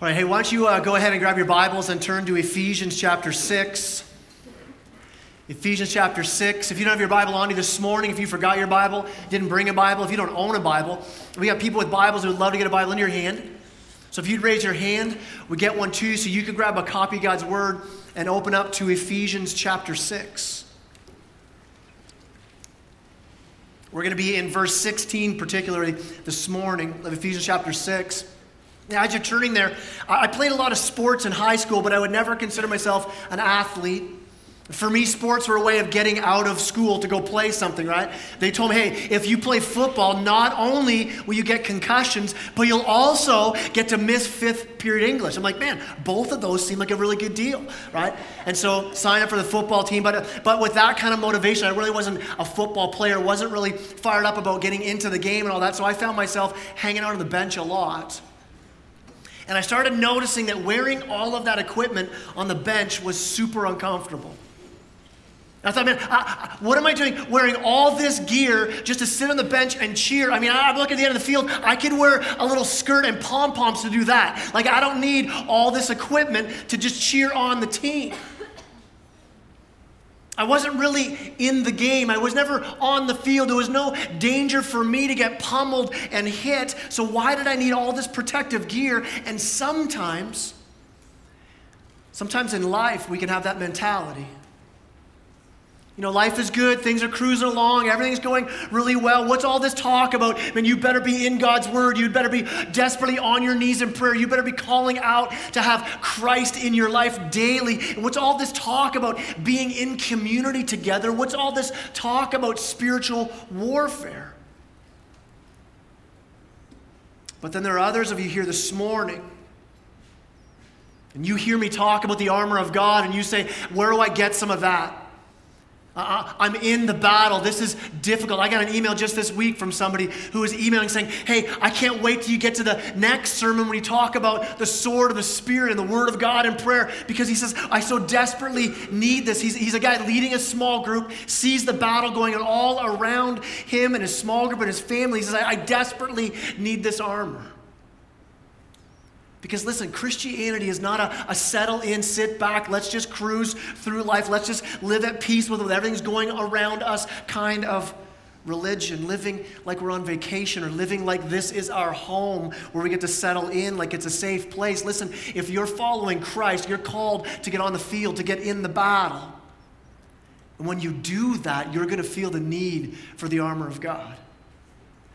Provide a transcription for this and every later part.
All right, hey, why don't you go ahead and grab your Bibles and turn to Ephesians chapter 6. Ephesians chapter 6. If you don't have your Bible on you this morning, if you forgot your Bible, didn't bring a Bible, if you don't own a Bible, we got people with Bibles who would love to get a Bible in your hand. So if you'd raise your hand, we get one too, so you can grab a copy of God's Word and open up to Ephesians chapter 6. We're going to be in verse 16 particularly this morning of Ephesians chapter 6. Now, as you're turning there, I played a lot of sports in high school, but I would never consider myself an athlete. For me, sports were a way of getting out of school to go play something, right? They told me, hey, if you play football, not only will you get concussions, but you'll also get to miss fifth period English. I'm like, man, both of those seem like a really good deal, right? And so sign up for the football team. But with that kind of motivation, I really wasn't a football player, wasn't really fired up about getting into the game and all that. So I found myself hanging out on the bench a lot. And I started noticing that wearing all of that equipment on the bench was super uncomfortable. And I thought, man, what am I doing wearing all this gear just to sit on the bench and cheer? I mean, I'm looking at the end of the field. I could wear a little skirt and pom-poms to do that. Like, I don't need all this equipment to just cheer on the team. I wasn't really in the game. I was never on the field. There was no danger for me to get pummeled and hit. So why did I need all this protective gear? And sometimes in life, we can have that mentality. You know, life is good. Things are cruising along. Everything's going really well. What's all this talk about? I mean, you better be in God's word. You'd better be desperately on your knees in prayer. You better be calling out to have Christ in your life daily. And what's all this talk about being in community together? What's all this talk about spiritual warfare? But then there are others of you here this morning, and you hear me talk about the armor of God, and you say, where do I get some of that? I'm in the battle. This is difficult. I got an email just this week from somebody who was emailing saying, hey, I can't wait till you get to the next sermon when you talk about the sword of the Spirit and the Word of God and prayer, because he says, I so desperately need this. He's a guy leading a small group, sees the battle going on all around him and his small group and his family. He says, I desperately need this armor. Because listen, Christianity is not a settle in, sit back, let's just cruise through life, let's just live at peace with everything's going around us kind of religion, living like we're on vacation or living like this is our home where we get to settle in like it's a safe place. Listen, if you're following Christ, you're called to get on the field, to get in the battle. And when you do that, you're going to feel the need for the armor of God.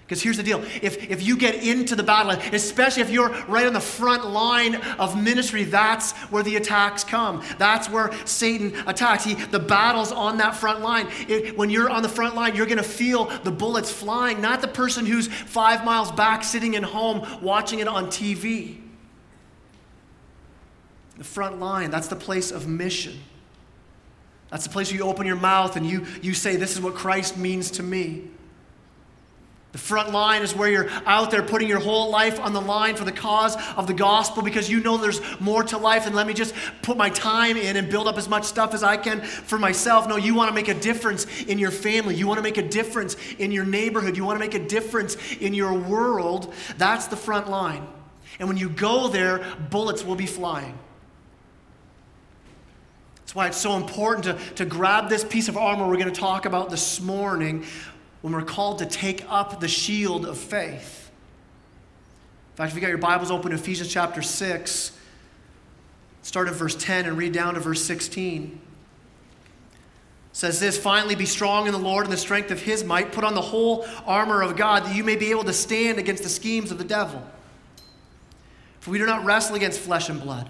Because here's the deal, if you get into the battle, especially if you're right on the front line of ministry, that's where the attacks come. That's where Satan attacks. The battle's on that front line. When you're on the front line, you're going to feel the bullets flying, not the person who's 5 miles back sitting in home watching it on TV. The front line, that's the place of mission. That's the place where you open your mouth and you say, this is what Christ means to me. The front line is where you're out there putting your whole life on the line for the cause of the gospel because you know there's more to life than let me just put my time in and build up as much stuff as I can for myself. No, you want to make a difference in your family. You want to make a difference in your neighborhood. You want to make a difference in your world. That's the front line. And when you go there, bullets will be flying. That's why it's so important to grab this piece of armor we're going to talk about this morning when we're called to take up the shield of faith. In fact, if you got your Bibles open to Ephesians chapter 6, start at verse 10 and read down to verse 16. It says this, finally be strong in the Lord and the strength of his might. Put on the whole armor of God that you may be able to stand against the schemes of the devil. For we do not wrestle against flesh and blood,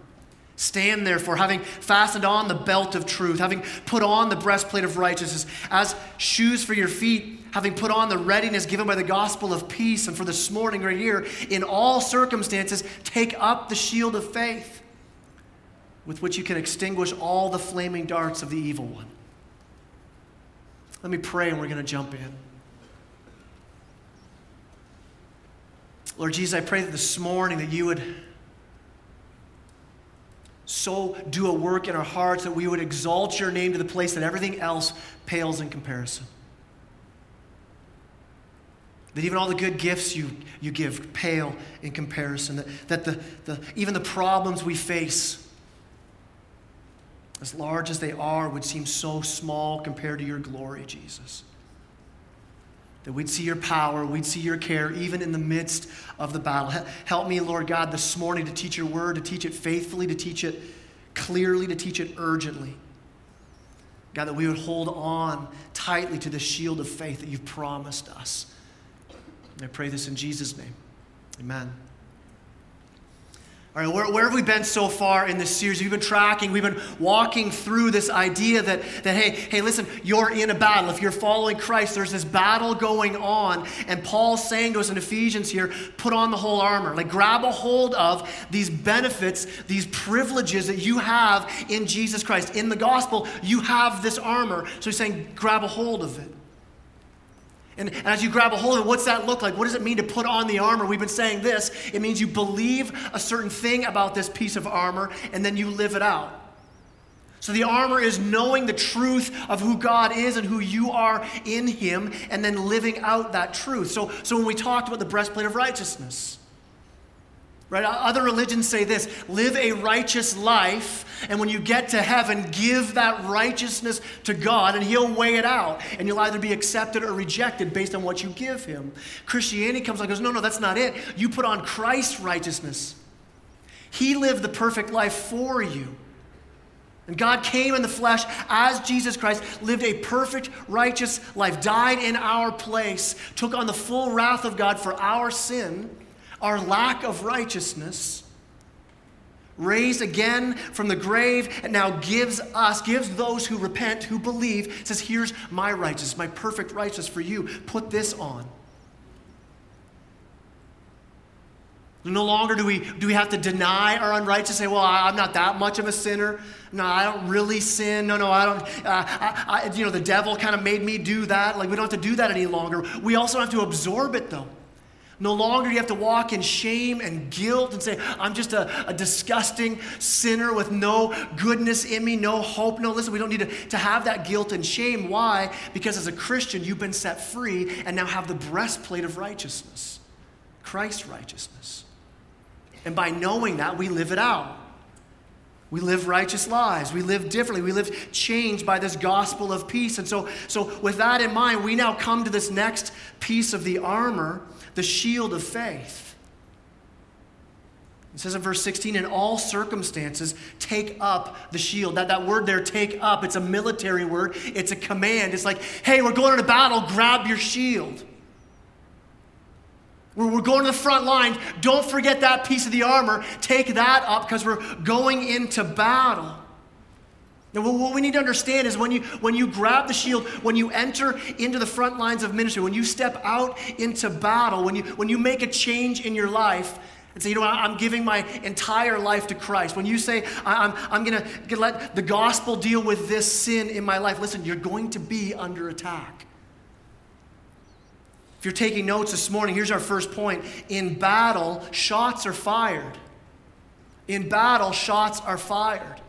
Stand therefore, having fastened on the belt of truth, having put on the breastplate of righteousness, as shoes for your feet, having put on the readiness given by the gospel of peace, and for this morning right here, in all circumstances, take up the shield of faith with which you can extinguish all the flaming darts of the evil one. Let me pray and we're going to jump in. Lord Jesus, I pray that this morning that you would so do a work in our hearts that we would exalt your name to the place that everything else pales in comparison. That even all the good gifts you give pale in comparison. That even the problems we face, as large as they are, would seem so small compared to your glory, Jesus. That we'd see your power, we'd see your care, even in the midst of the battle. Help me, Lord God, this morning to teach your word, to teach it faithfully, to teach it clearly, to teach it urgently. God, that we would hold on tightly to the shield of faith that you've promised us. And I pray this in Jesus' name. Amen. All right, where have we been so far in this series? We've been walking through this idea that hey, listen, you're in a battle. If you're following Christ, there's this battle going on. And Paul's saying to us in Ephesians here, put on the whole armor. Like, grab a hold of these benefits, these privileges that you have in Jesus Christ. In the gospel, you have this armor. So he's saying, grab a hold of it. And as you grab a hold of it, what's that look like? What does it mean to put on the armor? We've been saying this. It means you believe a certain thing about this piece of armor, and then you live it out. So the armor is knowing the truth of who God is and who you are in him, and then living out that truth. So when we talked about the breastplate of righteousness, right? Other religions say this: live a righteous life, and when you get to heaven, give that righteousness to God, and he'll weigh it out, and you'll either be accepted or rejected based on what you give him. Christianity comes and goes, no, that's not it. You put on Christ's righteousness. He lived the perfect life for you. And God came in the flesh as Jesus Christ, lived a perfect, righteous life, died in our place, took on the full wrath of God for our sin, our lack of righteousness, raised again from the grave, and now gives those who repent, who believe, says, here's my righteousness, my perfect righteousness for you. Put this on. No longer do we have to deny our unrighteousness, say, well, I'm not that much of a sinner. No, I don't really sin. No, I don't. The devil kind of made me do that. Like, we don't have to do that any longer. We also have to absorb it, though. No longer do you have to walk in shame and guilt and say, I'm just a disgusting sinner with no goodness in me, no hope. No, listen, we don't need to have that guilt and shame. Why? Because as a Christian, you've been set free and now have the breastplate of righteousness, Christ's righteousness. And by knowing that, we live it out. We live righteous lives. We live differently. We live changed by this gospel of peace. And so with that in mind, we now come to this next piece of the armor, the shield of faith. It says in verse 16, in all circumstances, take up the shield. That word there, take up, it's a military word. It's a command. It's like, hey, we're going into battle, grab your shield. We're going to the front line. Don't forget that piece of the armor. Take that up because we're going into battle. Now, what we need to understand is when you grab the shield, when you enter into the front lines of ministry, when you step out into battle, when you make a change in your life and say, you know what, I'm giving my entire life to Christ. When you say, I'm going to let the gospel deal with this sin in my life, listen, you're going to be under attack. If you're taking notes this morning, here's our first point. In battle, shots are fired. In battle, shots are fired.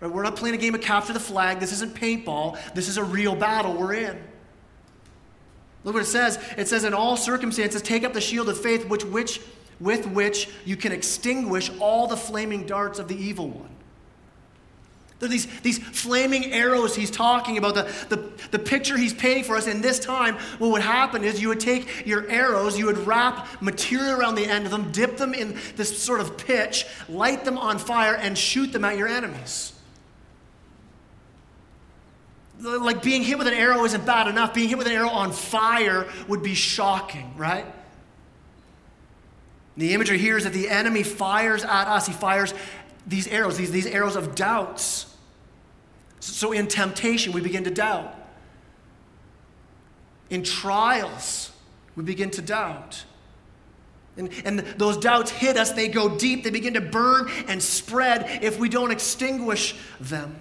Right? We're not playing a game of capture the flag. This isn't paintball. This is a real battle we're in. Look what it says. It says, in all circumstances, take up the shield of faith with which you can extinguish all the flaming darts of the evil one. There are these flaming arrows he's talking about, the picture he's painting for us. In this time, what would happen is you would take your arrows, you would wrap material around the end of them, dip them in this sort of pitch, light them on fire, and shoot them at your enemies. Like, being hit with an arrow isn't bad enough. Being hit with an arrow on fire would be shocking, right? And the imagery here is that the enemy fires at us. He fires these arrows, these arrows of doubts. So in temptation, we begin to doubt. In trials, we begin to doubt. And those doubts hit us. They go deep. They begin to burn and spread if we don't extinguish them.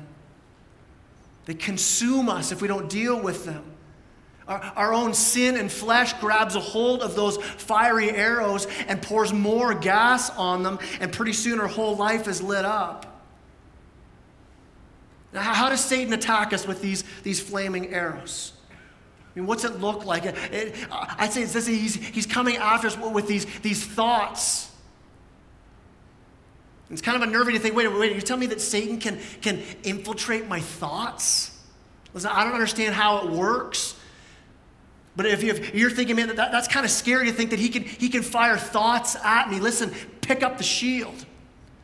They consume us if we don't deal with them. Our own sin and flesh grabs a hold of those fiery arrows and pours more gas on them, and pretty soon our whole life is lit up. Now, how does Satan attack us with these flaming arrows? I mean, what's it look like? I'd say it's this: he's coming after us with these thoughts. It's kind of unnerving to think, wait, you're telling me that Satan can infiltrate my thoughts? Listen, I don't understand how it works. But if you're thinking, man, that's kind of scary to think that he can fire thoughts at me. Listen, pick up the shield.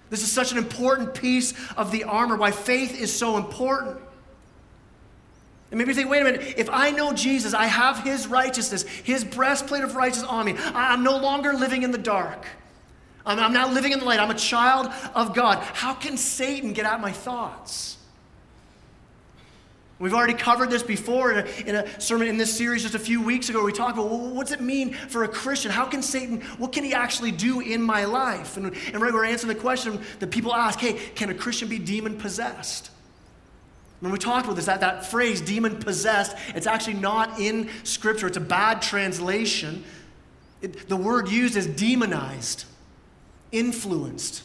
This is such an important piece of the armor, why faith is so important. And maybe you think, wait a minute, if I know Jesus, I have his righteousness, his breastplate of righteousness on me. I'm no longer living in the dark. I'm now living in the light. I'm a child of God. How can Satan get at my thoughts? We've already covered this before in a sermon in this series just a few weeks ago. We talked about, well, what's it mean for a Christian? How can Satan, what can he actually do in my life? And right, we're answering the question that people ask, hey, can a Christian be demon-possessed? When we talked about this, that phrase, demon-possessed, it's actually not in Scripture. It's a bad translation. The word used is demonized. Influenced.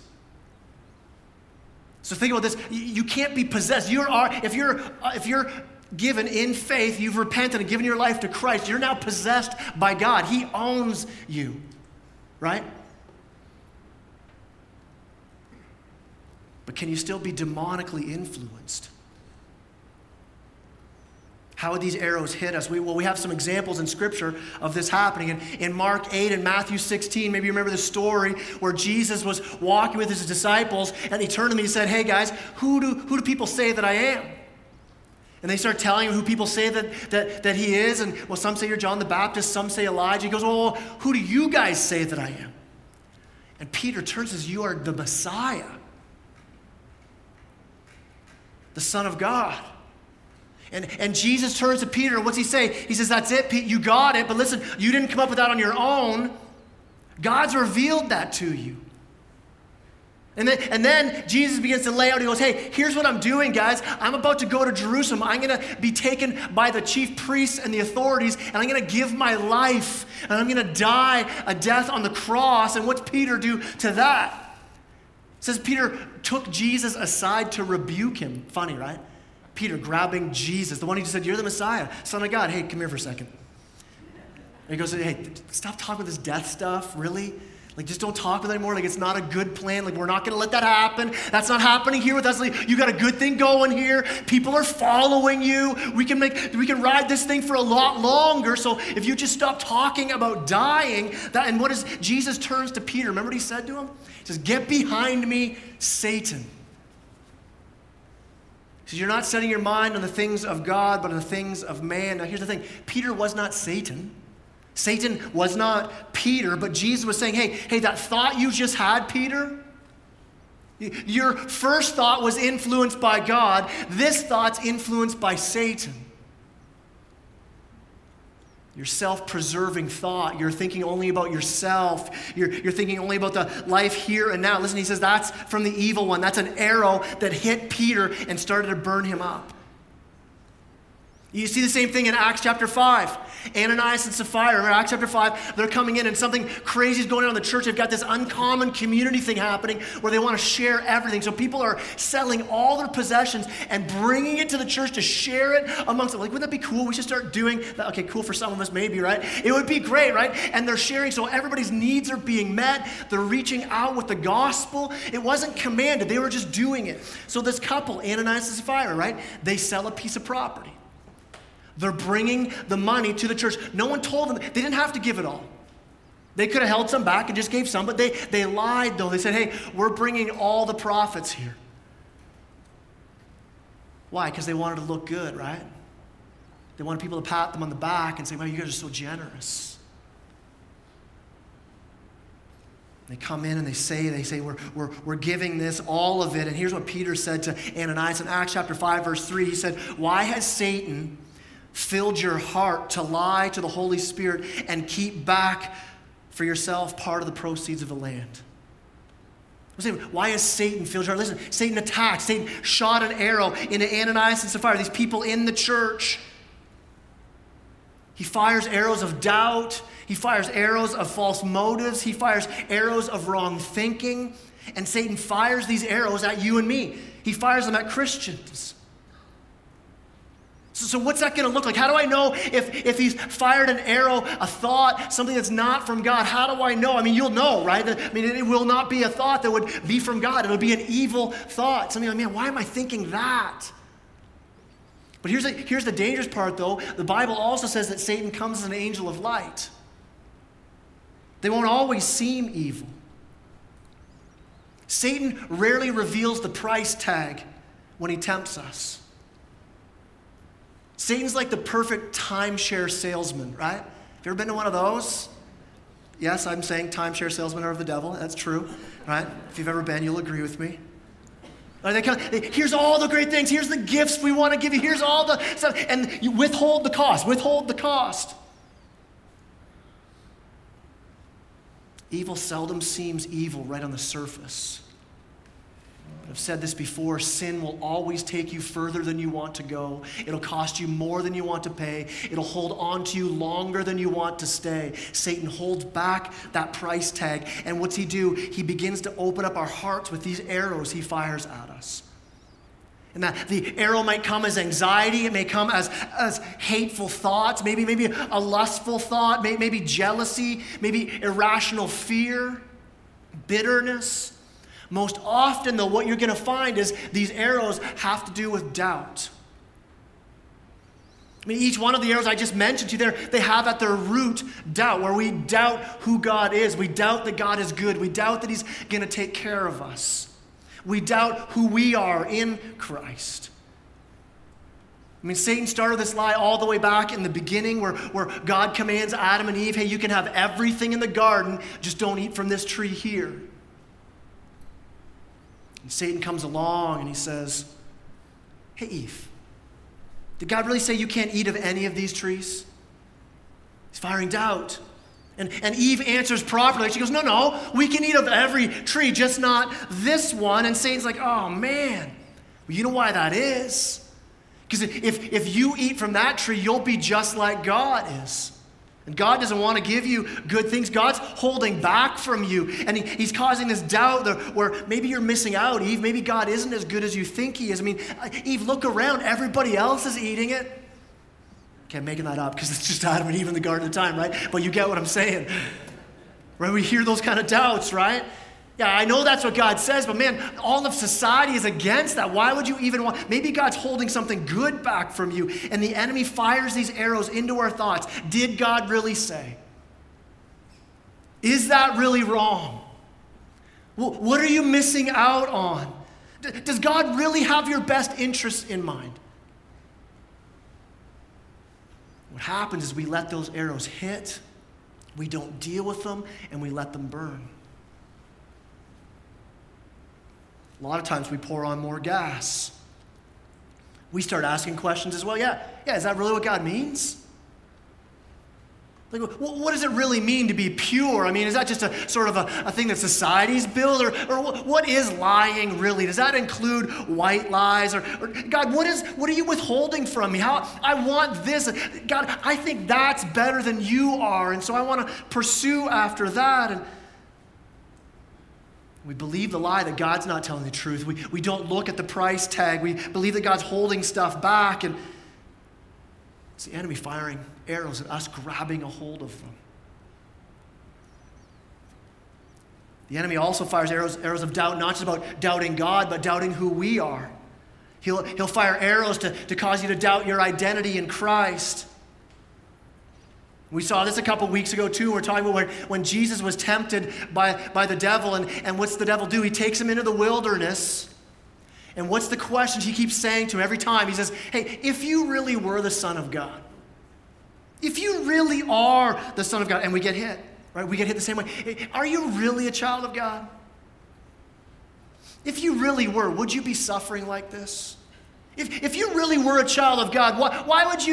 So think about this. You can't be possessed. If you're given in faith, you've repented and given your life to Christ, you're now possessed by God. He owns you, right? But can you still be demonically influenced? How would these arrows hit us? We have some examples in Scripture of this happening. In Mark 8 and Matthew 16, maybe you remember the story where Jesus was walking with his disciples, and he turned to me and said, hey guys, who do people say that I am? And they start telling him who people say that he is. And well, some say you're John the Baptist, some say Elijah. He goes, well, who do you guys say that I am? And Peter turns and says, you are the Messiah, the Son of God. And Jesus turns to Peter, and what's he say? He says, that's it, Pete, you got it, but listen, you didn't come up with that on your own. God's revealed that to you. And then Jesus begins to lay out, he goes, hey, here's what I'm doing, guys. I'm about to go to Jerusalem. I'm going to be taken by the chief priests and the authorities, and I'm going to give my life, and I'm going to die a death on the cross. And what's Peter do to that? It says Peter took Jesus aside to rebuke him. Funny, right? Peter grabbing Jesus, the one who just said, you're the Messiah, Son of God. Hey, come here for a second. And he goes, hey, stop talking about this death stuff, really? Like, just don't talk about it anymore. Like, it's not a good plan. Like, we're not going to let that happen. That's not happening here with us. Like, you got a good thing going here. People are following you. We can ride this thing for a lot longer. So if you just stop talking about dying, and what is Jesus turns to Peter. Remember what he said to him? He says, get behind me, Satan. So you're not setting your mind on the things of God, but on the things of man. Now, here's the thing. Peter was not Satan. Satan was not Peter, but Jesus was saying, hey, that thought you just had, Peter, your first thought was influenced by God. This thought's influenced by Satan. Your self-preserving thought. You're thinking only about yourself. You're thinking only about the life here and now. Listen, he says that's from the evil one. That's an arrow that hit Peter and started to burn him up. You see the same thing in Acts chapter 5. Ananias and Sapphira, remember Acts chapter 5, they're coming in and something crazy is going on in the church. They've got this uncommon community thing happening where they want to share everything. So people are selling all their possessions and bringing it to the church to share it amongst them. Like, wouldn't that be cool? We should start doing that. Okay, cool for some of us maybe, right? It would be great, right? And they're sharing, so everybody's needs are being met. They're reaching out with the gospel. It wasn't commanded. They were just doing it. So this couple, Ananias and Sapphira, right? They sell a piece of property. They're bringing the money to the church. No one told them. They didn't have to give it all. They could have held some back and just gave some, but they lied, though. They said, hey, we're bringing all the profits here. Why? Because they wanted to look good, right? They wanted people to pat them on the back and say, wow, you guys are so generous. They come in and they say, we're giving this, all of it. And here's what Peter said to Ananias in Acts chapter 5, verse 3. He said, why has Satan filled your heart to lie to the Holy Spirit and keep back for yourself part of the proceeds of the land? Why has Satan filled your heart? Listen, Satan attacked. Satan shot an arrow into Ananias and Sapphira, these people in the church. He fires arrows of doubt. He fires arrows of false motives. He fires arrows of wrong thinking. And Satan fires these arrows at you and me. He fires them at Christians. So what's that going to look like? How do I know if he's fired an arrow, a thought, something that's not from God? How do I know? I mean, you'll know, right? It will not be a thought that would be from God. It'll be an evil thought. Something like, man, why am I thinking that? But here's the dangerous part, though. The Bible also says that Satan comes as an angel of light. They won't always seem evil. Satan rarely reveals the price tag when he tempts us. Satan's like the perfect timeshare salesman, right? Have you ever been to one of those? Yes, I'm saying timeshare salesmen are of the devil. That's true, right? If you've ever been, you'll agree with me. Here's all the great things. Here's the gifts we want to give you. Here's all the stuff. And you withhold the cost. Withhold the cost. Evil seldom seems evil right on the surface. I've said this before, sin will always take you further than you want to go. It'll cost you more than you want to pay. It'll hold on to you longer than you want to stay. Satan holds back that price tag. And what's he do? He begins to open up our hearts with these arrows he fires at us. And that the arrow might come as anxiety. It may come as hateful thoughts, maybe a lustful thought, maybe jealousy, maybe irrational fear, bitterness. Most often, though, what you're going to find is these arrows have to do with doubt. I mean, each one of the arrows I just mentioned to you there, they have at their root doubt, where we doubt who God is. We doubt that God is good. We doubt that he's going to take care of us. We doubt who we are in Christ. I mean, Satan started this lie all the way back in the beginning where God commands Adam and Eve, hey, you can have everything in the garden, just don't eat from this tree here. And Satan comes along and he says, hey, Eve, did God really say you can't eat of any of these trees? He's firing doubt. And Eve answers properly. She goes, no, we can eat of every tree, just not this one. And Satan's like, oh, man, well, you know why that is? Because if you eat from that tree, you'll be just like God is. And God doesn't want to give you good things. God's holding back from you. And he's causing this doubt where maybe you're missing out, Eve. Maybe God isn't as good as you think he is. I mean, Eve, look around. Everybody else is eating it. Okay, I'm making that up because it's just Adam and Eve in the Garden of Time, right? But you get what I'm saying. Right? We hear those kind of doubts, right? Yeah, I know that's what God says, but man, all of society is against that. Why would you even want? Maybe God's holding something good back from you, and the enemy fires these arrows into our thoughts. Did God really say? Is that really wrong? What are you missing out on? Does God really have your best interests in mind? What happens is we let those arrows hit, we don't deal with them, and we let them burn. A lot of times we pour on more gas. We start asking questions as well. Yeah, is that really what God means? Like, what does it really mean to be pure? I mean, is that just a sort of a thing that society's built? Or what is lying really? Does that include white lies? Or God, what are you withholding from me? How I want this. God, I think that's better than you are, and so I want to pursue after that. And we believe the lie that God's not telling the truth. We don't look at the price tag. We believe that God's holding stuff back. And it's the enemy firing arrows at us, grabbing a hold of them. The enemy also fires arrows of doubt, not just about doubting God, but doubting who we are. He'll fire arrows to cause you to doubt your identity in Christ. We saw this a couple weeks ago, too. We're talking about when Jesus was tempted by the devil. And what's the devil do? He takes him into the wilderness. And what's the question he keeps saying to him every time? He says, hey, if you really were the Son of God, if you really are the Son of God, and we get hit, right? We get hit the same way. Hey, are you really a child of God? If you really were, would you be suffering like this? If you really were a child of God, why would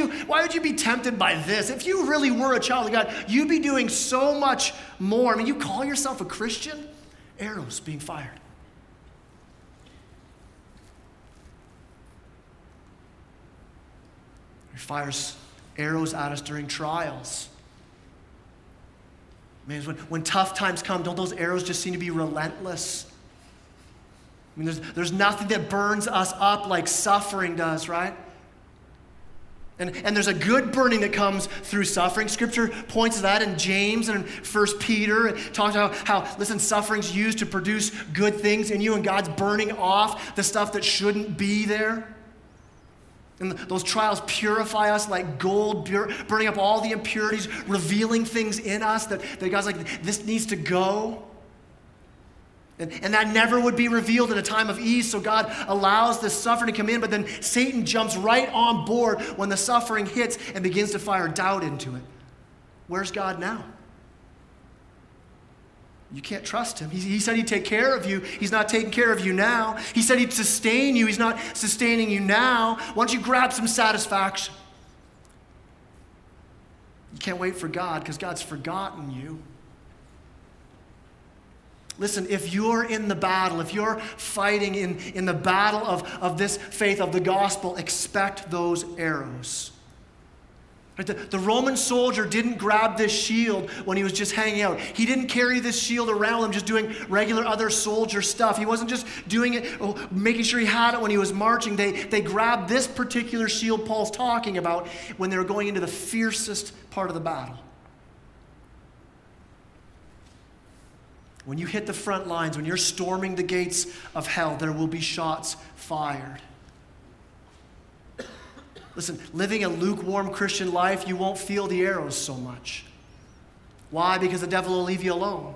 you be tempted by this? If you really were a child of God, you'd be doing so much more. I mean, you call yourself a Christian? Arrows being fired. He fires arrows at us during trials. Man, when tough times come, don't those arrows just seem to be relentless? I mean, there's nothing that burns us up like suffering does, right? And there's a good burning that comes through suffering. Scripture points to that in James and in 1 Peter. It talks about how suffering's used to produce good things in you, and God's burning off the stuff that shouldn't be there. And those trials purify us like gold, burning up all the impurities, revealing things in us that God's like, this needs to go. And that never would be revealed in a time of ease, so God allows the suffering to come in, but then Satan jumps right on board when the suffering hits and begins to fire doubt into it. Where's God now? You can't trust him. He said he'd take care of you. He's not taking care of you now. He said he'd sustain you. He's not sustaining you now. Why don't you grab some satisfaction? You can't wait for God because God's forgotten you. Listen, if you're in the battle, if you're fighting in the battle of this faith, of the gospel, expect those arrows. The Roman soldier didn't grab this shield when he was just hanging out. He didn't carry this shield around him just doing regular other soldier stuff. He wasn't just doing it, making sure he had it when he was marching. They grabbed this particular shield Paul's talking about when they were going into the fiercest part of the battle. When you hit the front lines, when you're storming the gates of hell, there will be shots fired. Listen, living a lukewarm Christian life, you won't feel the arrows so much. Why? Because the devil will leave you alone.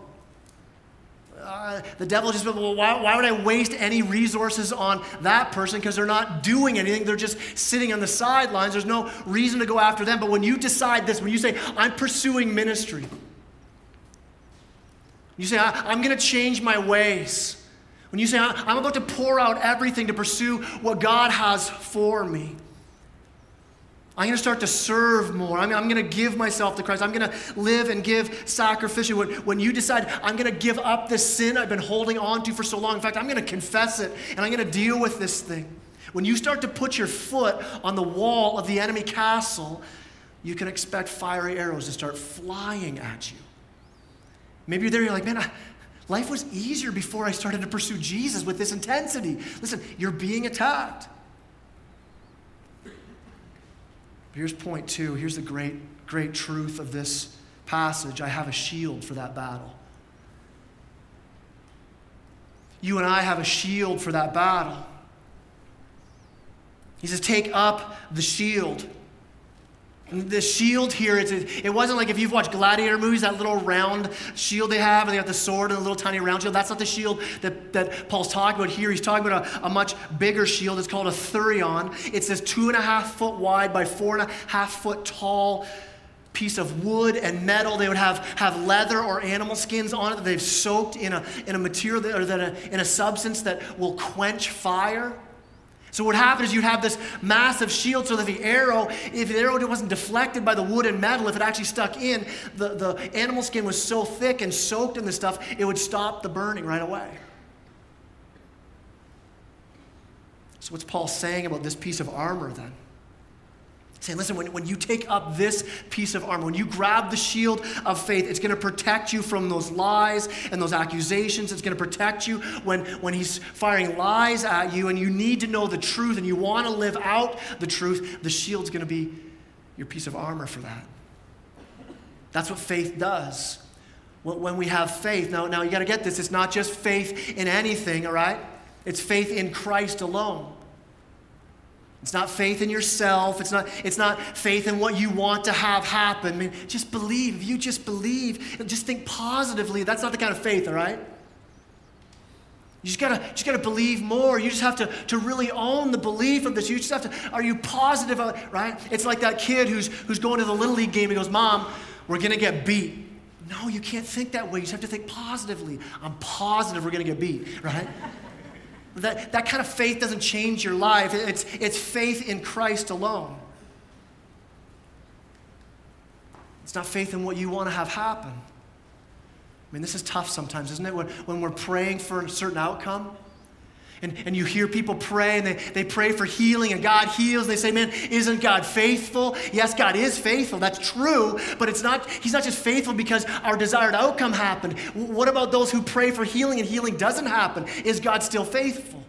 The devil just, why would I waste any resources on that person? Because they're not doing anything. They're just sitting on the sidelines. There's no reason to go after them. But when you decide this, when you say, I'm pursuing ministry, you say, I'm going to change my ways. When you say, I'm about to pour out everything to pursue what God has for me. I'm going to start to serve more. I'm going to give myself to Christ. I'm going to live and give sacrificially. When you decide, I'm going to give up this sin I've been holding on to for so long. In fact, I'm going to confess it, and I'm going to deal with this thing. When you start to put your foot on the wall of the enemy castle, you can expect fiery arrows to start flying at you. Maybe you're there, you're like, man, life was easier before I started to pursue Jesus with this intensity. Listen, you're being attacked. Here's point two. Here's the great, great truth of this passage. I have a shield for that battle. You and I have a shield for that battle. He says, take up the shield. And the shield here, it wasn't like if you've watched gladiator movies, that little round shield they have, and they got the sword and a little tiny round shield. That's not the shield that Paul's talking about here. He's talking about a much bigger shield. It's called a thurion. It's this 2.5 foot wide by 4.5 foot tall piece of wood and metal. They would have leather or animal skins on it that they've soaked in a material in a substance that will quench fire. So what happened is you'd have this massive shield so that if the arrow wasn't deflected by the wood and metal, if it actually stuck in, the animal skin was so thick and soaked in this stuff, it would stop the burning right away. So what's Paul saying about this piece of armor then? He's saying, listen, when you take up this piece of armor, when you grab the shield of faith, it's going to protect you from those lies and those accusations. It's going to protect you when he's firing lies at you, and you need to know the truth and you want to live out the truth. The shield's going to be your piece of armor for that. That's what faith does. When we have faith, now you got to get this, it's not just faith in anything, all right? It's faith in Christ alone. It's not faith in yourself. It's not faith in what you want to have happen. I mean, just believe. If you just believe, just think positively. That's not the kind of faith, all right? You just gotta believe more. You just have to really own the belief of this. You just have to, are you positive, right? It's like that kid who's going to the Little League game and goes, Mom, we're gonna get beat. No, you can't think that way. You just have to think positively. I'm positive we're gonna get beat, right? That kind of faith doesn't change your life. It's faith in Christ alone. It's not faith in what you want to have happen. I mean, this is tough sometimes, isn't it? When we're praying for a certain outcome, And you hear people pray, and they pray for healing, and God heals. They say, man, isn't God faithful? Yes, God is faithful. That's true, but it's not. He's not just faithful because our desired outcome happened. What about those who pray for healing and healing doesn't happen? Is God still faithful?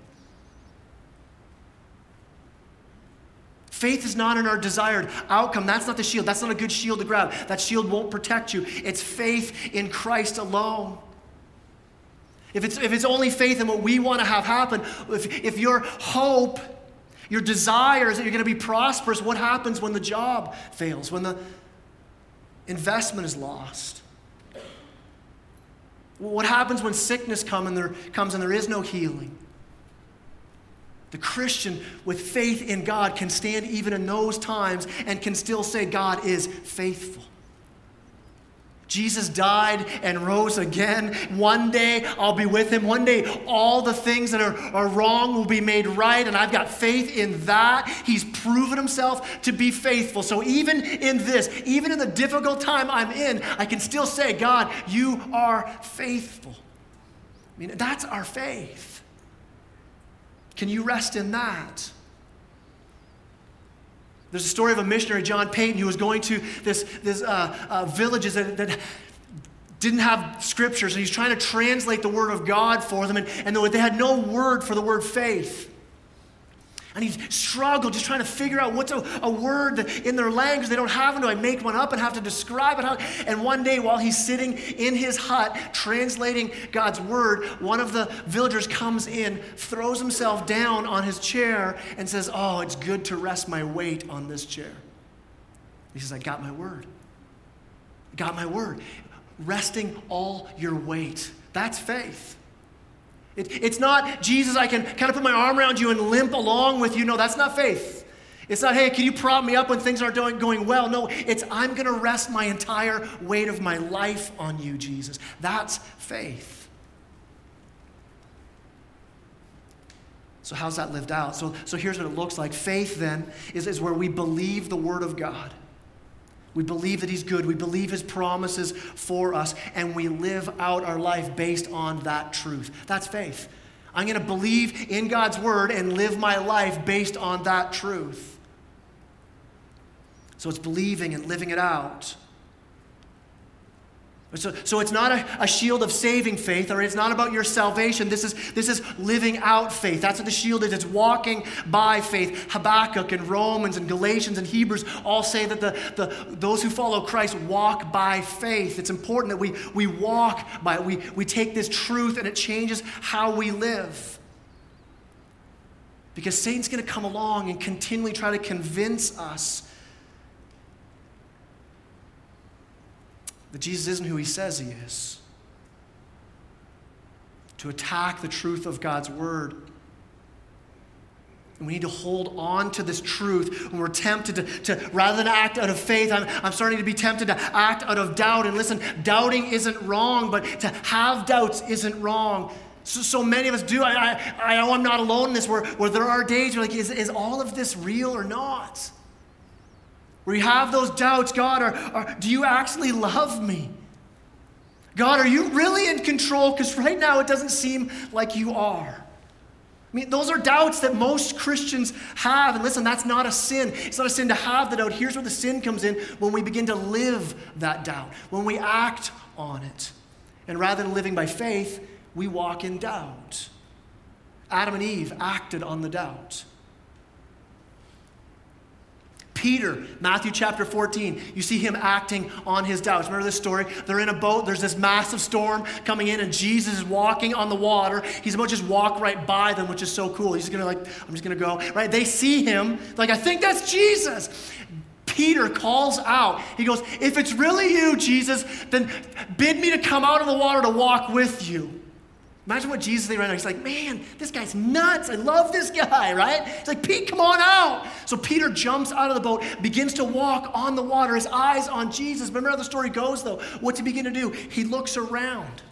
Faith is not in our desired outcome. That's not the shield. That's not a good shield to grab. That shield won't protect you. It's faith in Christ alone. If it's only faith in what we want to have happen, if your hope, your desire is that you're going to be prosperous, what happens when the job fails, when the investment is lost? What happens when sickness comes and there is no healing? The Christian with faith in God can stand even in those times and can still say God is faithful. Jesus died and rose again. One day I'll be with him. One day all the things that are wrong will be made right, and I've got faith in that. He's proven himself to be faithful. So even in this, even in the difficult time I'm in, I can still say, God, you are faithful. I mean, that's our faith. Can you rest in that? There's a story of a missionary, John Payton, who was going to this villages that didn't have scriptures, and he's trying to translate the word of God for them, and they had no word for the word faith. And he struggled just trying to figure out what's a word that in their language they don't have, and do I make one up and have to describe it? And one day while he's sitting in his hut translating God's word, one of the villagers comes in, throws himself down on his chair and says, oh, it's good to rest my weight on this chair. He says, I got my word. I got my word. Resting all your weight. That's faith. It's not, Jesus, I can kind of put my arm around you and limp along with you. No, that's not faith. It's not, hey, can you prop me up when things aren't going well? No, it's I'm going to rest my entire weight of my life on you, Jesus. That's faith. So how's that lived out? So here's what it looks like. Faith, then, is where we believe the word of God. We believe that he's good. We believe his promises for us, and we live out our life based on that truth. That's faith. I'm going to believe in God's word and live my life based on that truth. So it's believing and living it out. So it's not a shield of saving faith, or it's not about your salvation. This is living out faith. That's what the shield is. It's walking by faith. Habakkuk and Romans and Galatians and Hebrews all say that those who follow Christ walk by faith. It's important that we walk by it. We take this truth and it changes how we live. Because Satan's going to come along and continually try to convince us that Jesus isn't who he says he is, to attack the truth of God's word. And we need to hold on to this truth when we're tempted to rather than act out of faith, I'm starting to be tempted to act out of doubt. And listen, doubting isn't wrong, but to have doubts isn't wrong. So many of us do. I know I'm not alone in this, where there are days where like, is all of this real or not? Where you have those doubts, God, do you actually love me? God, are you really in control? Because right now it doesn't seem like you are. I mean, those are doubts that most Christians have. And listen, that's not a sin. It's not a sin to have the doubt. Here's where the sin comes in: when we begin to live that doubt, when we act on it. And rather than living by faith, we walk in doubt. Adam and Eve acted on the doubt. Peter, Matthew chapter 14, you see him acting on his doubts. Remember this story? They're in a boat. There's this massive storm coming in, and Jesus is walking on the water. He's about to just walk right by them, which is so cool. He's going to I'm just going to go, right? They see him. Like, I think that's Jesus. Peter calls out. He goes, if it's really you, Jesus, then bid me to come out of the water to walk with you. Imagine what Jesus did right now. He's like, man, this guy's nuts. I love this guy, right? He's like, Pete, come on out. So Peter jumps out of the boat, begins to walk on the water, his eyes on Jesus. Remember how the story goes, though. What's he begin to do? He looks around.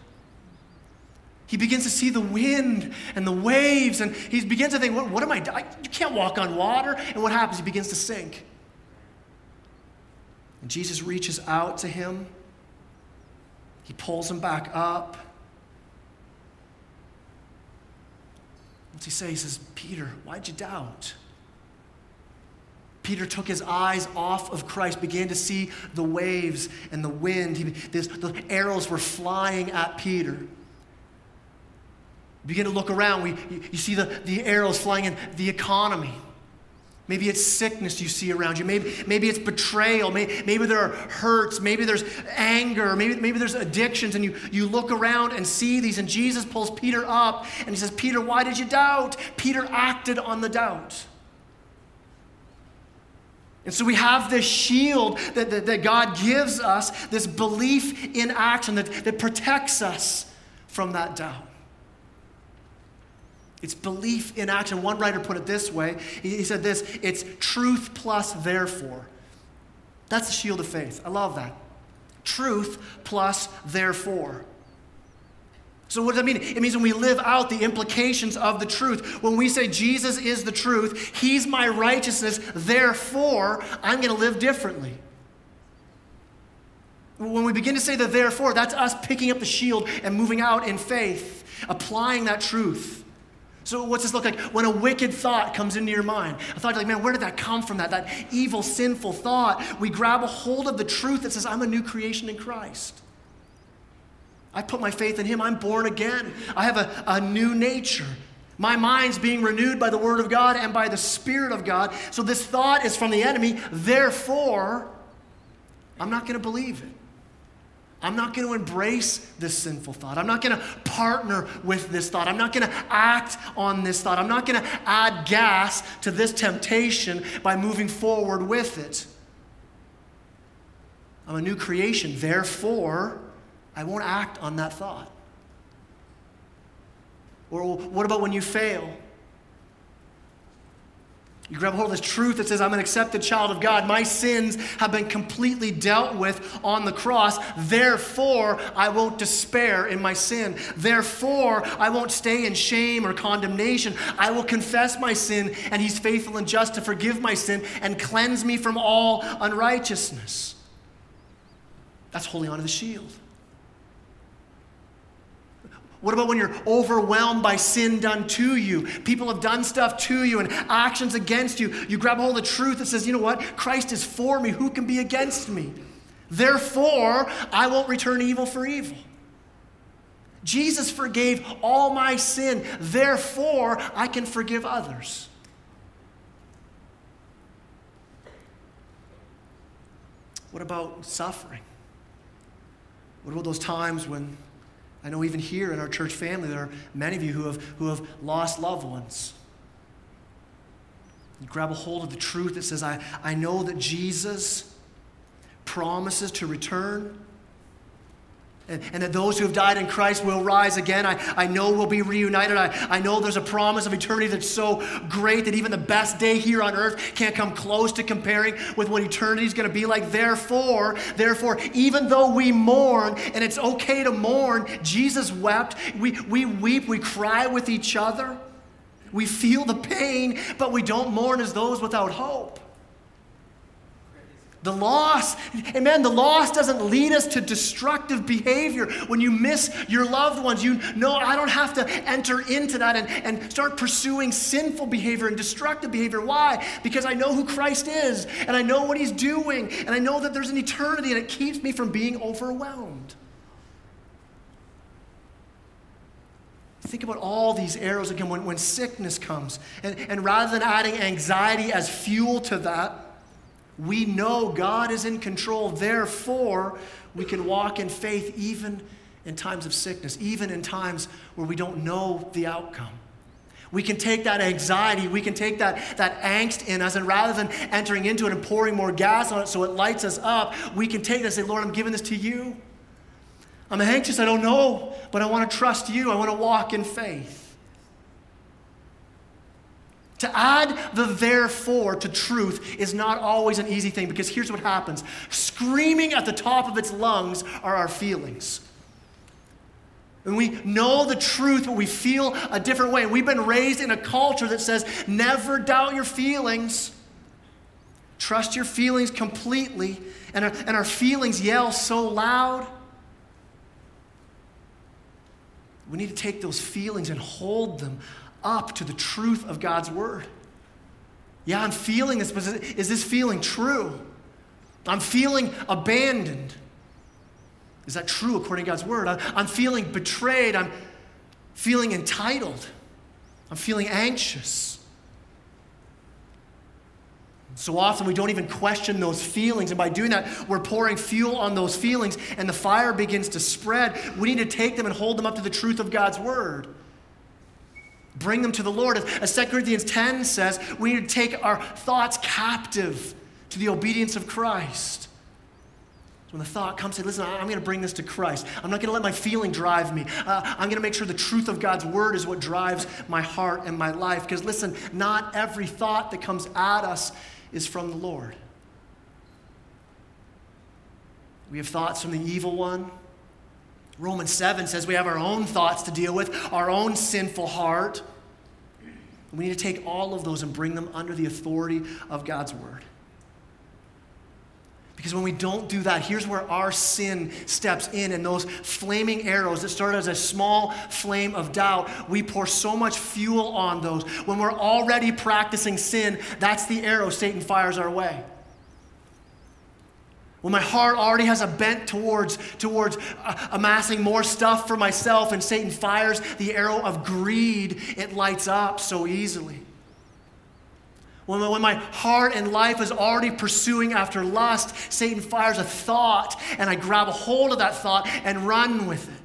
He begins to see the wind and the waves, and he begins to think, what am I doing? You can't walk on water. And what happens? He begins to sink. And Jesus reaches out to him. He pulls him back up. What's he say? He says, Peter, why'd you doubt? Peter took his eyes off of Christ, began to see the waves and the wind. The arrows were flying at Peter. Begin to look around. You see the arrows flying in the economy. Maybe it's sickness you see around you. Maybe it's betrayal. Maybe there are hurts. Maybe there's anger. Maybe there's addictions. And you look around and see these. And Jesus pulls Peter up and he says, Peter, why did you doubt? Peter acted on the doubt. And so we have this shield that God gives us, this belief in action that protects us from that doubt. It's belief in action. One writer put it this way. He said this, it's truth plus therefore. That's the shield of faith. I love that. Truth plus therefore. So what does that mean? It means when we live out the implications of the truth. When we say Jesus is the truth, he's my righteousness, therefore I'm going to live differently. When we begin to say the therefore, that's us picking up the shield and moving out in faith, applying that truth. So what's this look like? When a wicked thought comes into your mind, a thought like, man, where did that come from? That evil, sinful thought. We grab a hold of the truth that says, I'm a new creation in Christ. I put my faith in him. I'm born again. I have a new nature. My mind's being renewed by the word of God and by the Spirit of God. So this thought is from the enemy. Therefore, I'm not going to believe it. I'm not going to embrace this sinful thought. I'm not going to partner with this thought. I'm not going to act on this thought. I'm not going to add gas to this temptation by moving forward with it. I'm a new creation. Therefore, I won't act on that thought. Or what about when you fail? You grab hold of this truth that says, I'm an accepted child of God. My sins have been completely dealt with on the cross. Therefore, I won't despair in my sin. Therefore, I won't stay in shame or condemnation. I will confess my sin, and he's faithful and just to forgive my sin and cleanse me from all unrighteousness. That's holding onto the shield. What about when you're overwhelmed by sin done to you? People have done stuff to you and actions against you. You grab hold of the truth that says, you know what? Christ is for me. Who can be against me? Therefore, I won't return evil for evil. Jesus forgave all my sin. Therefore, I can forgive others. What about suffering? What about those times when, I know even here in our church family, there are many of you who have lost loved ones. You grab a hold of the truth that says, I know that Jesus promises to return and that those who have died in Christ will rise again. I know we'll be reunited. I know there's a promise of eternity that's so great that even the best day here on earth can't come close to comparing with what eternity is going to be like. Therefore, even though we mourn, and it's okay to mourn, Jesus wept. We weep. We cry with each other. We feel the pain, but we don't mourn as those without hope. The loss, amen, the loss doesn't lead us to destructive behavior. When you miss your loved ones, you know I don't have to enter into that and start pursuing sinful behavior and destructive behavior. Why? Because I know who Christ is, and I know what he's doing, and I know that there's an eternity, and it keeps me from being overwhelmed. Think about all these arrows again when sickness comes. And rather than adding anxiety as fuel to that, we know God is in control, therefore we can walk in faith even in times of sickness, even in times where we don't know the outcome. We can take that anxiety, we can take that angst in us, and rather than entering into it and pouring more gas on it so it lights us up, we can take that and say, Lord, I'm giving this to you. I'm anxious, I don't know, but I want to trust you. I want to walk in faith. To add the therefore to truth is not always an easy thing, because here's what happens. Screaming at the top of its lungs are our feelings. And we know the truth, but we feel a different way. We've been raised in a culture that says, never doubt your feelings. Trust your feelings completely. And our feelings yell so loud. We need to take those feelings and hold them up to the truth of God's word. Yeah, I'm feeling this, but is this feeling true? I'm feeling abandoned. Is that true according to God's word? I'm feeling betrayed. I'm feeling entitled. I'm feeling anxious. So often we don't even question those feelings, and by doing that, we're pouring fuel on those feelings, and the fire begins to spread. We need to take them and hold them up to the truth of God's word. Bring them to the Lord. As 2 Corinthians 10 says, we need to take our thoughts captive to the obedience of Christ. So when the thought comes, say, listen, I'm going to bring this to Christ. I'm not going to let my feeling drive me. I'm going to make sure the truth of God's word is what drives my heart and my life. Because listen, not every thought that comes at us is from the Lord. We have thoughts from the evil one. Romans 7 says we have our own thoughts to deal with, our own sinful heart. We need to take all of those and bring them under the authority of God's word. Because when we don't do that, here's where our sin steps in, and those flaming arrows that started as a small flame of doubt, we pour so much fuel on those. When we're already practicing sin, that's the arrow Satan fires our way. When my heart already has a bent towards amassing more stuff for myself, and Satan fires the arrow of greed, it lights up so easily. When my heart and life is already pursuing after lust, Satan fires a thought, and I grab a hold of that thought and run with it.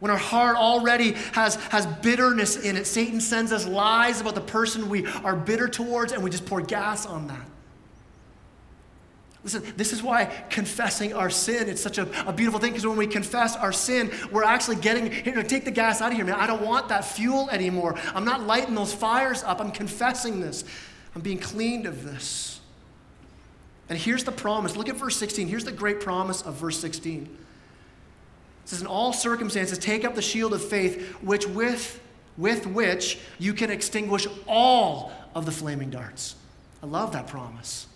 When our heart already has bitterness in it, Satan sends us lies about the person we are bitter towards, and we just pour gas on that. Listen, this is why confessing our sin, it's such a beautiful thing, because when we confess our sin, we're actually getting, you know, take the gas out of here, man. I don't want that fuel anymore. I'm not lighting those fires up. I'm confessing this. I'm being cleaned of this. And here's the promise. Look at verse 16. Here's the great promise of verse 16. It says, in all circumstances, take up the shield of faith, which with which you can extinguish all of the flaming darts. I love that promise.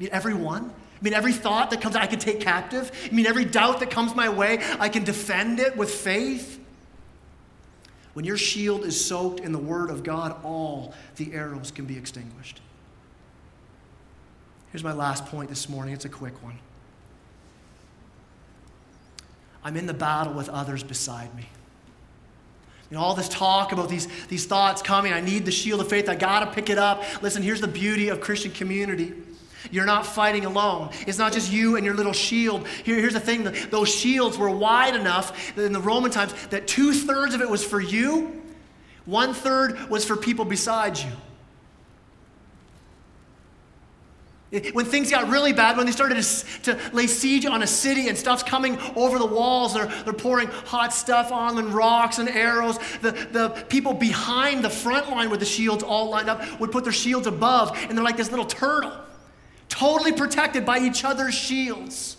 I mean, everyone. I mean, every thought that comes, I can take captive. I mean, every doubt that comes my way, I can defend it with faith. When your shield is soaked in the word of God, all the arrows can be extinguished. Here's my last point this morning. It's a quick one. I'm in the battle with others beside me. You know, all this talk about these thoughts coming, I need the shield of faith, I got to pick it up. Listen, here's the beauty of Christian community. You're not fighting alone. It's not just you and your little shield. Here's the thing. Those shields were wide enough in the Roman times that 2/3 of it was for you, 1/3 was for people beside you. When things got really bad, when they started to lay siege on a city and stuff's coming over the walls, they're pouring hot stuff on them, rocks and arrows, the people behind the front line with the shields all lined up would put their shields above, and they're like this little turtle, totally protected by each other's shields.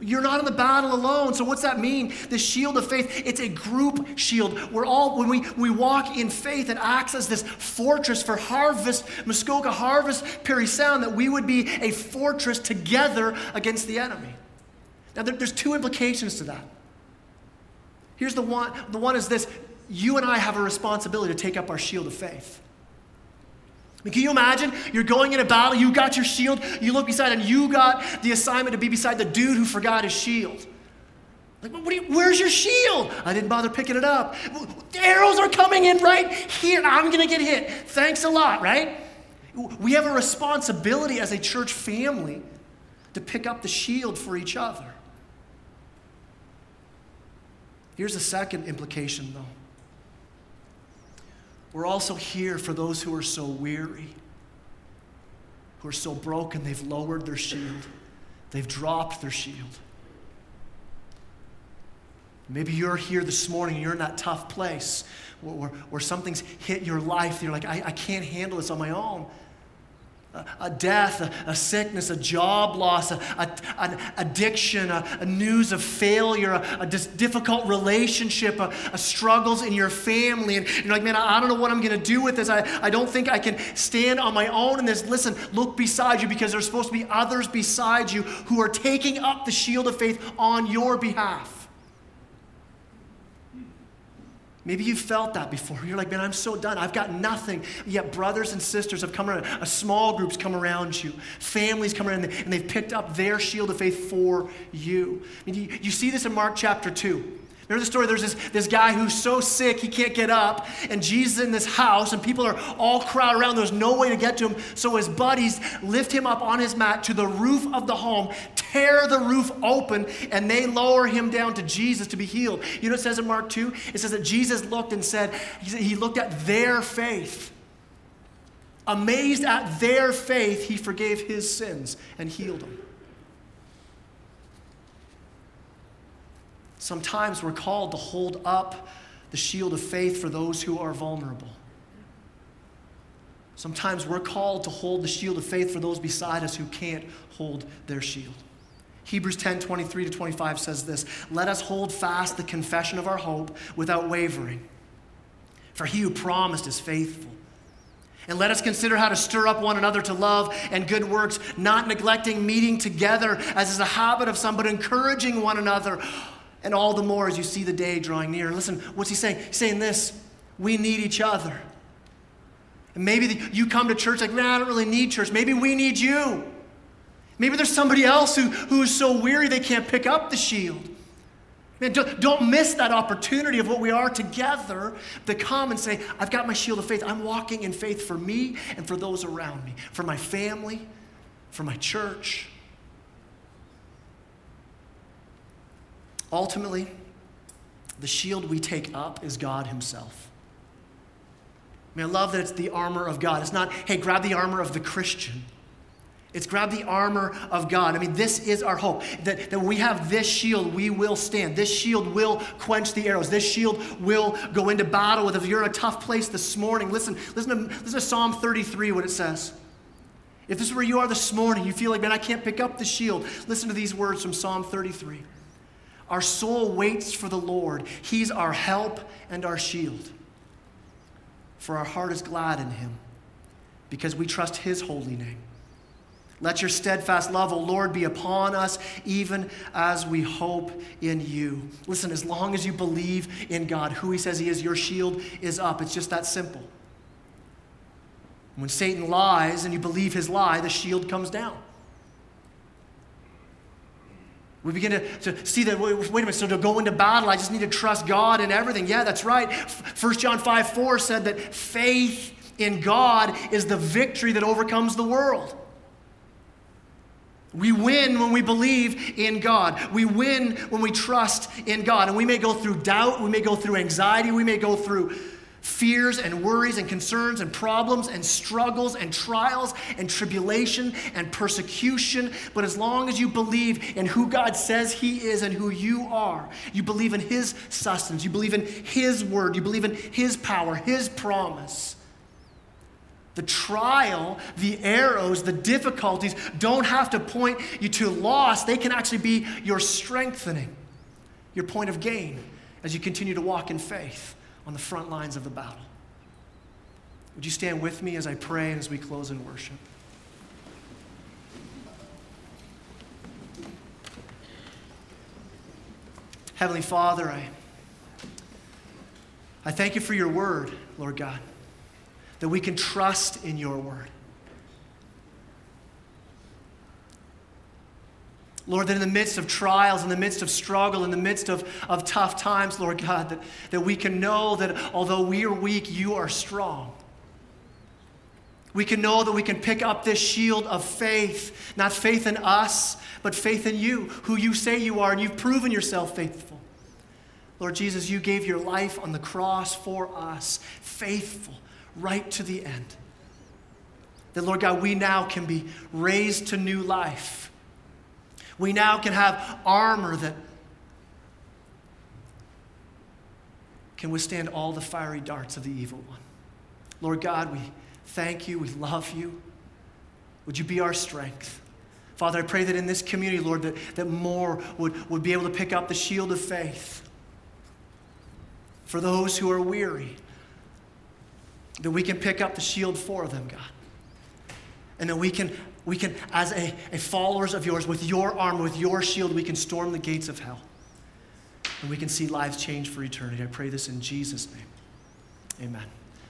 You're not in the battle alone. So what's that mean? The shield of faith, it's a group shield. We're all, when we walk in faith, it acts as this fortress for Harvest, Muskoka Harvest, Perry Sound, that we would be a fortress together against the enemy. Now there's two implications to that. Here's the one. The one is this: you and I have a responsibility to take up our shield of faith. I mean, can you imagine? You're going in a battle, you got your shield, you look beside, and you got the assignment to be beside the dude who forgot his shield. Like, where's your shield? I didn't bother picking it up. The arrows are coming in right here. I'm going to get hit. Thanks a lot, right? We have a responsibility as a church family to pick up the shield for each other. Here's the second implication, though. We're also here for those who are so weary, who are so broken, they've lowered their shield. They've dropped their shield. Maybe you're here this morning and you're in that tough place where something's hit your life. You're like, I can't handle this on my own. A death, a sickness, a job loss, an addiction, a news of failure, a difficult relationship, a struggles in your family. And you're like, man, I don't know what I'm going to do with this. I don't think I can stand on my own in this. Listen, look beside you, because there's supposed to be others beside you who are taking up the shield of faith on your behalf. Maybe you felt that before. You're like, man, I'm so done. I've got nothing. Yet brothers and sisters have come around. A small group's come around you. Families come around, and they've picked up their shield of faith for you. I mean, you see this in Mark chapter 2. Remember the story? There's this guy who's so sick he can't get up, and Jesus is in this house, and people are all crowded around. There's no way to get to him, so his buddies lift him up on his mat to the roof of the home, tear the roof open, and they lower him down to Jesus to be healed. You know what it says in Mark 2? It says that Jesus looked and said, he looked at their faith. Amazed at their faith, he forgave his sins and healed them. Sometimes we're called to hold up the shield of faith for those who are vulnerable. Sometimes we're called to hold the shield of faith for those beside us who can't hold their shield. Hebrews 10:23-25 says this, "Let us hold fast the confession of our hope without wavering, for he who promised is faithful. And let us consider how to stir up one another to love and good works, not neglecting meeting together as is a habit of some, but encouraging one another, and all the more as you see the day drawing near." And listen, what's he saying? He's saying this, we need each other. And maybe you come to church like, man, I don't really need church. Maybe we need you. Maybe there's somebody else who is so weary they can't pick up the shield. Man, don't miss that opportunity of what we are together to come and say, I've got my shield of faith. I'm walking in faith for me and for those around me, for my family, for my church. Ultimately, the shield we take up is God himself. I mean, I love that it's the armor of God. It's not, hey, grab the armor of the Christian. It's grab the armor of God. I mean, this is our hope, that we have this shield, we will stand. This shield will quench the arrows. This shield will go into battle with. If you're in a tough place this morning, listen to Psalm 33, what it says. If this is where you are this morning, you feel like, man, I can't pick up the shield. Listen to these words from Psalm 33. Our soul waits for the Lord. He's our help and our shield. For our heart is glad in him because we trust his holy name. Let your steadfast love, O Lord, be upon us even as we hope in you. Listen, as long as you believe in God, who he says he is, your shield is up. It's just that simple. When Satan lies and you believe his lie, the shield comes down. We begin to see that, wait a minute, so to go into battle, I just need to trust God in everything. Yeah, that's right. 1 John 5:4 said that faith in God is the victory that overcomes the world. We win when we believe in God. We win when we trust in God. And we may go through doubt, we may go through anxiety, we may go through fears and worries and concerns and problems and struggles and trials and tribulation and persecution. But as long as you believe in who God says he is and who you are, you believe in his sustenance, you believe in his word, you believe in his power, his promise, the trial, the arrows, the difficulties don't have to point you to loss. They can actually be your strengthening, your point of gain as you continue to walk in faith on the front lines of the battle. Would you stand with me as I pray and as we close in worship? Heavenly Father, I thank you for your word, Lord God, that we can trust in your word. Lord, that in the midst of trials, in the midst of struggle, in the midst of tough times, Lord God, that we can know that although we are weak, you are strong. We can know that we can pick up this shield of faith, not faith in us, but faith in you, who you say you are, and you've proven yourself faithful. Lord Jesus, you gave your life on the cross for us, faithful, right to the end. That, Lord God, we now can be raised to new life. We now can have armor that can withstand all the fiery darts of the evil one. Lord God, we thank you. We love you. Would you be our strength? Father, I pray that in this community, Lord, that more would be able to pick up the shield of faith for those who are weary, that we can pick up the shield for them, God, and that we can, as a followers of yours, with your arm, with your shield, we can storm the gates of hell. and we can see lives change for eternity. I pray this in Jesus' name. Amen.